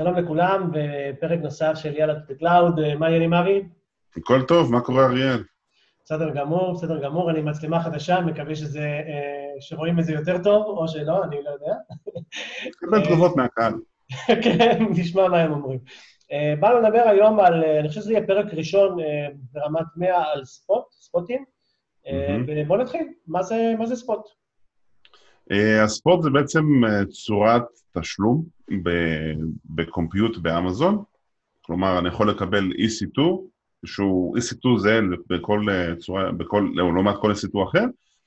שלום לכולם, בפרק נוסף של יאללה תקלאוד, מה העניינים ארי? הכל טוב, מה קורה אריאל? בסדר גמור, בסדר גמור, אני מצלמה חדשה, מקווה שזה, שרואים את זה יותר טוב, או שלא, אני לא יודע. תקבל תגובות מהקהל. כן, נשמע מה הם אומרים. באנו לדבר היום על, אני חושב שזה יהיה פרק ראשון ברמת 100 על ספוטים, ובואו נתחיל, מה זה ספוט? הספוט זה בעצם צורת תשלום בקומפיוט באמזון, כלומר אני יכול לקבל E-C2, שהוא E-C2 זהה בכל צורה, לעומת כל E-C2 אחר,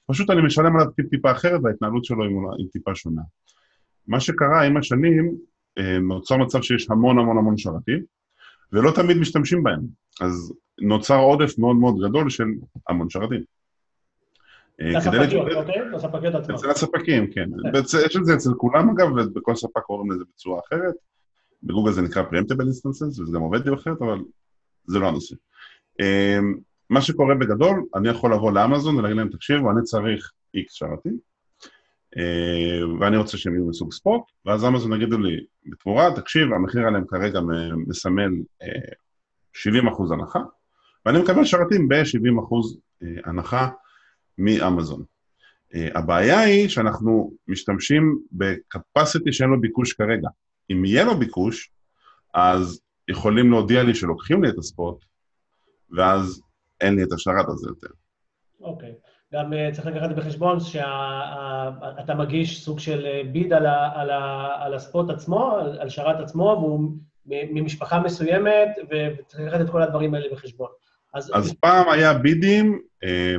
פשוט אני משלם עליו טיפה אחרת וההתנהלות שלו עם טיפה שונה. מה שקרה עם השנים, נוצר מצב שיש המון המון המון שרתים, ולא תמיד משתמשים בהם, אז נוצר עודף מאוד מאוד גדול של המון שרתים. לספקיות עצמם. אצל הספקים, כן. יש את זה אצל כולם אגב, ובכל ספק קוראים לזה בצורה אחרת. בגוגל זה נקרא preemptible instances, וזה גם עובד לי אחרת, אבל זה לא הנושא. מה שקורה בגדול, אני יכול לבוא לאמזון ולהגיד להם, תקשיבו, אני צריך X שרתים, ואני רוצה שהם יהיו בסוג ספוט, ואז אמזון יגידו לי בתמורה, תקשיב, המחיר עליהם כרגע מסמל 70% הנחה, ואני מקבל שרתים ב-70% הנחה, מאמזון. הבעיה היא שאנחנו משתמשים בקפסיטי שאין לו ביקוש כרגע. אם יהיה לו ביקוש, אז יכולים להודיע לי שלוקחים לי את הספוט, ואז אין לי את השרת הזה יותר. אוקיי. גם צריך לקחת בחשבון שאתה מגיש סוג של ביד על הספוט עצמו, על שרת עצמו, והוא ממשפחה מסוימת, וצריך לקחת את כל הדברים האלה בחשבון. אז פעם היה בידים,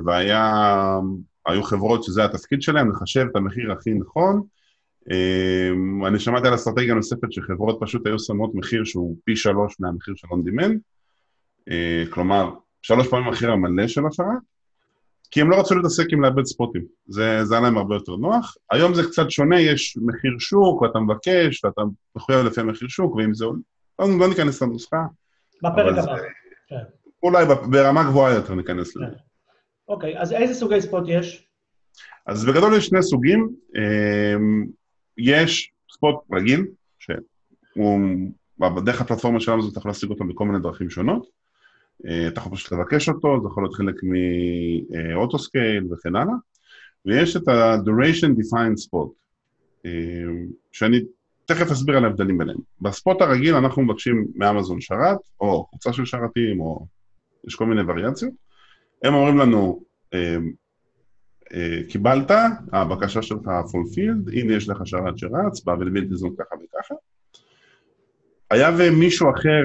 והיו חברות שזה התפקיד שלהם, לחשב את המחיר הכי נכון. אני שמעתי על אסטרטגיה נוספת שחברות פשוט היו שמות מחיר שהוא פי 3 מהמחיר של און דימנד, כלומר, 3 פעמים מחיר המלא של השרה, כי הם לא רצו להתעסק עם לאבד ספוטים, זה היה להם הרבה יותר נוח. היום זה קצת שונה, יש מחיר שוק, ואתה מבקש, ואתה מחויב לפי מחיר שוק, ואם זה לא ניכנס לנוסחה. בפרק הבא, כן. אולי ברמה גבוהה יותר ניכנס לזה. אוקיי, אז איזה סוגי ספוט יש? אז בגדול יש 2 סוגים. יש ספוט רגיל, שהוא בדרך הפלטפורמה של אמזון, אתה יכול להשיג אותו בכל מיני דרכים שונות. אתה יכול פשוט לבקש אותו, זה יכול להיות חלק מאוטוסקייל וכן הלאה. ויש את ה-Duration Defined Spot, שאני תכף אסביר על ההבדלים ביניהם. בספוט הרגיל אנחנו מבקשים מאמזון שרת, או קבוצה של שרתים, או יש כל מיני וריאציות. הם אומרים לנו, קיבלת, הבקשה שלך fulfilled, הנה יש לך שרת שרץ, באבלביל תזנות ככה וככה. היה ומישהו אחר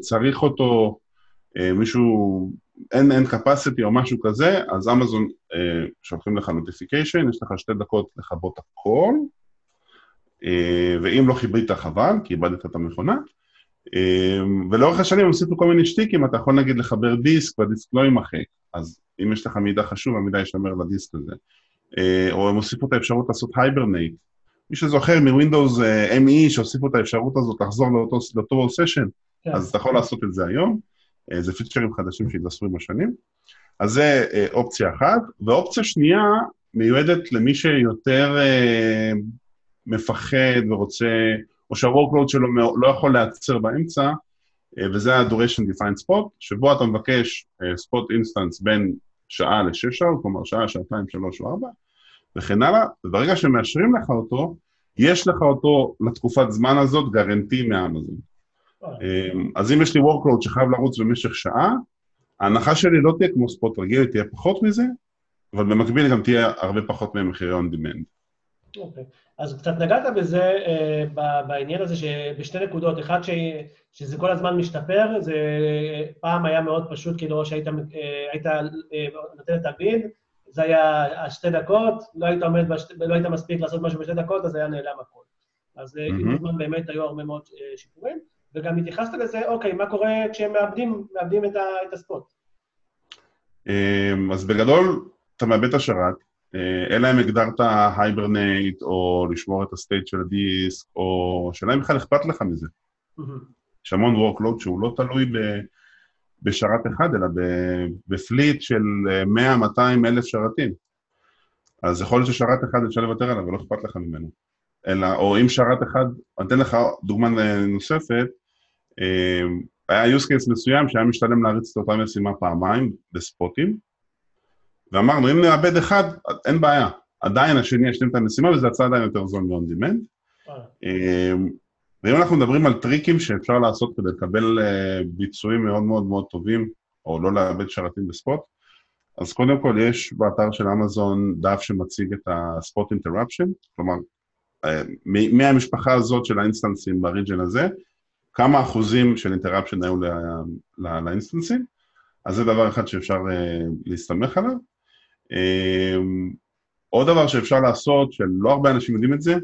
צריך אותו, מישהו, אין capacity או משהו כזה, אז אמזון שולחים לך notification, יש לך 2 דקות לחבות הכל, ואם לא חיברית חבל, כי איבדת את המכונה, ולאורך השנים הם עשיתו כל מיני שטיקים, אתה יכול נגיד לחבר דיסק, והדיסק לא יימחק, אז אם יש לך מידע חשוב, המידע ישמר לדיסק הזה. או הם הוסיפו את האפשרות לעשות הייברנייט. מי שזוכר מווינדאוס ME שהוסיפו את האפשרות הזאת לחזור לאותו סשן, אז אתה יכול לעשות את זה היום, זה פיצ'רים חדשים שהתווספו עם השנים. אז זה אופציה אחת, ואופציה שנייה מיועדת למי שיותר מפחד ורוצה, או שהוורקלוד שלו לא יכול להיעצר באמצע, וזה ה-Duration Defined Spot, שבו אתה מבקש ספוט אינסטנס בין שעה ל6 שעות, כלומר שעה, 2, 3 או 4, וכן הלאה, וברגע שמאשרים לך אותו, יש לך אותו לתקופת זמן הזאת גרנטי מהאמזון. אז אם יש לי וורקלוד שחייב לרוץ במשך שעה, ההנחה שלי לא תהיה כמו ספוט רגיל, תהיה פחות מזה, אבל במקביל גם תהיה הרבה פחות ממחירי on demand. אוקיי. אז קצת נגעת בזה, בעניין הזה ב2 נקודות, אחד שזה כל הזמן משתפר, זה פעם היה מאוד פשוט, כאילו שהיית נותן את הביד, זה היה 2 דקות, לא היית מספיק לעשות משהו ב2 דקות, אז היה נעלם הכל. אז עם הזמן באמת היו הרבה מאוד שיפורים, וגם התייחסת לזה, אוקיי, מה קורה כשהם מאבדים את הספוט? אז בגדול, אתה מאבד את השרת, אלא אם הגדרת הייברנייט, או לשמור את הסטייט של הדיסק, או שאלה אם בכלל אכפת לך מזה. יש המון וורקלוד שהוא לא תלוי בשרת אחד, אלא בפליט של 100-200 אלף שרתים. אז יכול להיות ששרת אחד אפשר לוותר עליו, ולא אכפת לך ממנו. אלא, או אם שרת אחד, אני אתן לך דוגמה נוספת, היה use case מסוים שהיה משתלם להריץ את אותה משימה פעמיים בספוטים, ואמרנו, אם נאבד אחד, אין בעיה. עדיין השני ישלים את המשימה, וזה הצעה עדיין יותר זול מיון דימנט. ואם אנחנו מדברים על טריקים שאפשר לעשות כדי לקבל ביצועים מאוד מאוד מאוד טובים, או לא לאבד שרתים בספוט, אז קודם כל יש באתר של אמזון דף שמציג את הספוט אינטראפשן, כלומר, מהמשפחה הזאת של האינסטנסים בריג'ן הזה, כמה אחוזים של אינטראפשן היו לאינסטנסים, אז זה דבר אחד שאפשר להסתמך עליו. עוד דבר שאפשר לעשות, שלא הרבה אנשים יודעים את זה,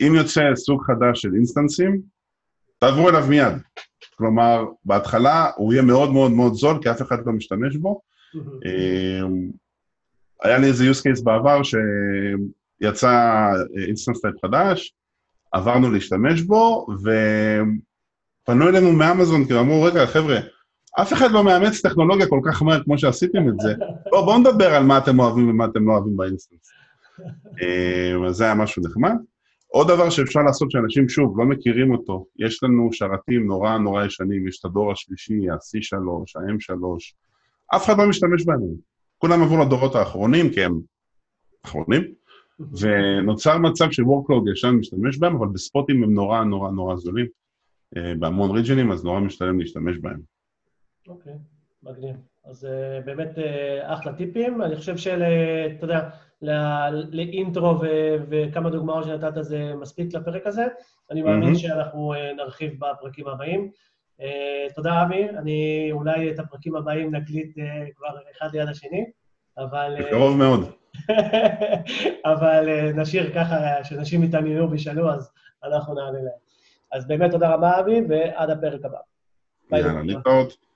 אם יוצא סוג חדש של אינסטנסים, תעברו אליו מיד. כלומר, בהתחלה הוא יהיה מאוד מאוד מאוד זול, כי אף אחד לא משתמש בו. היה לי איזה use case בעבר שיצא אינסטנס טייפ חדש, עברנו להשתמש בו, ופנו אלינו מאמזון, כי אמרו, רגע, חבר'ה, אף אחד לא מאמץ טכנולוגיה כל כך מהר כמו שעשיתם את זה. בואו נדבר על מה אתם אוהבים ומה אתם לא אוהבים באינסטנס. אז זה היה משהו נחמד. עוד דבר שאפשר לעשות שאנשים שוב לא מכירים אותו, יש לנו שרתים נורא נורא ישנים, יש את הדור השלישי, ה-C3, ה-M3, אף אחד לא משתמש בהם. כולם עבור לדורות האחרונים, כי הם אחרונים, ונוצר מצב ש-workload ישן משתמש בהם, אבל בספוטים הם נורא נורא נורא זולים, בהמון ריג'נים, אז נורא משתלם להשתמש בהם. אוקיי, מגניב. אז באמת אחלה טיפים, אני חושב של, אתה יודע, לאינטרו וכמה דוגמאות שנתת זה מספיק לפרק הזה. אני מאמין שאנחנו נרחיב בפרקים הבאים. תודה אבי, אני אולי את הפרקים הבאים נקליט כבר אחד ליד השני, אבל... בקרוב מאוד. אבל נשאיר ככה, שנשים יתעניינו וישאלו, אז אנחנו נענה להם. אז באמת תודה רבה אבי, ועד הפרק הבא. יאללה, נתראות.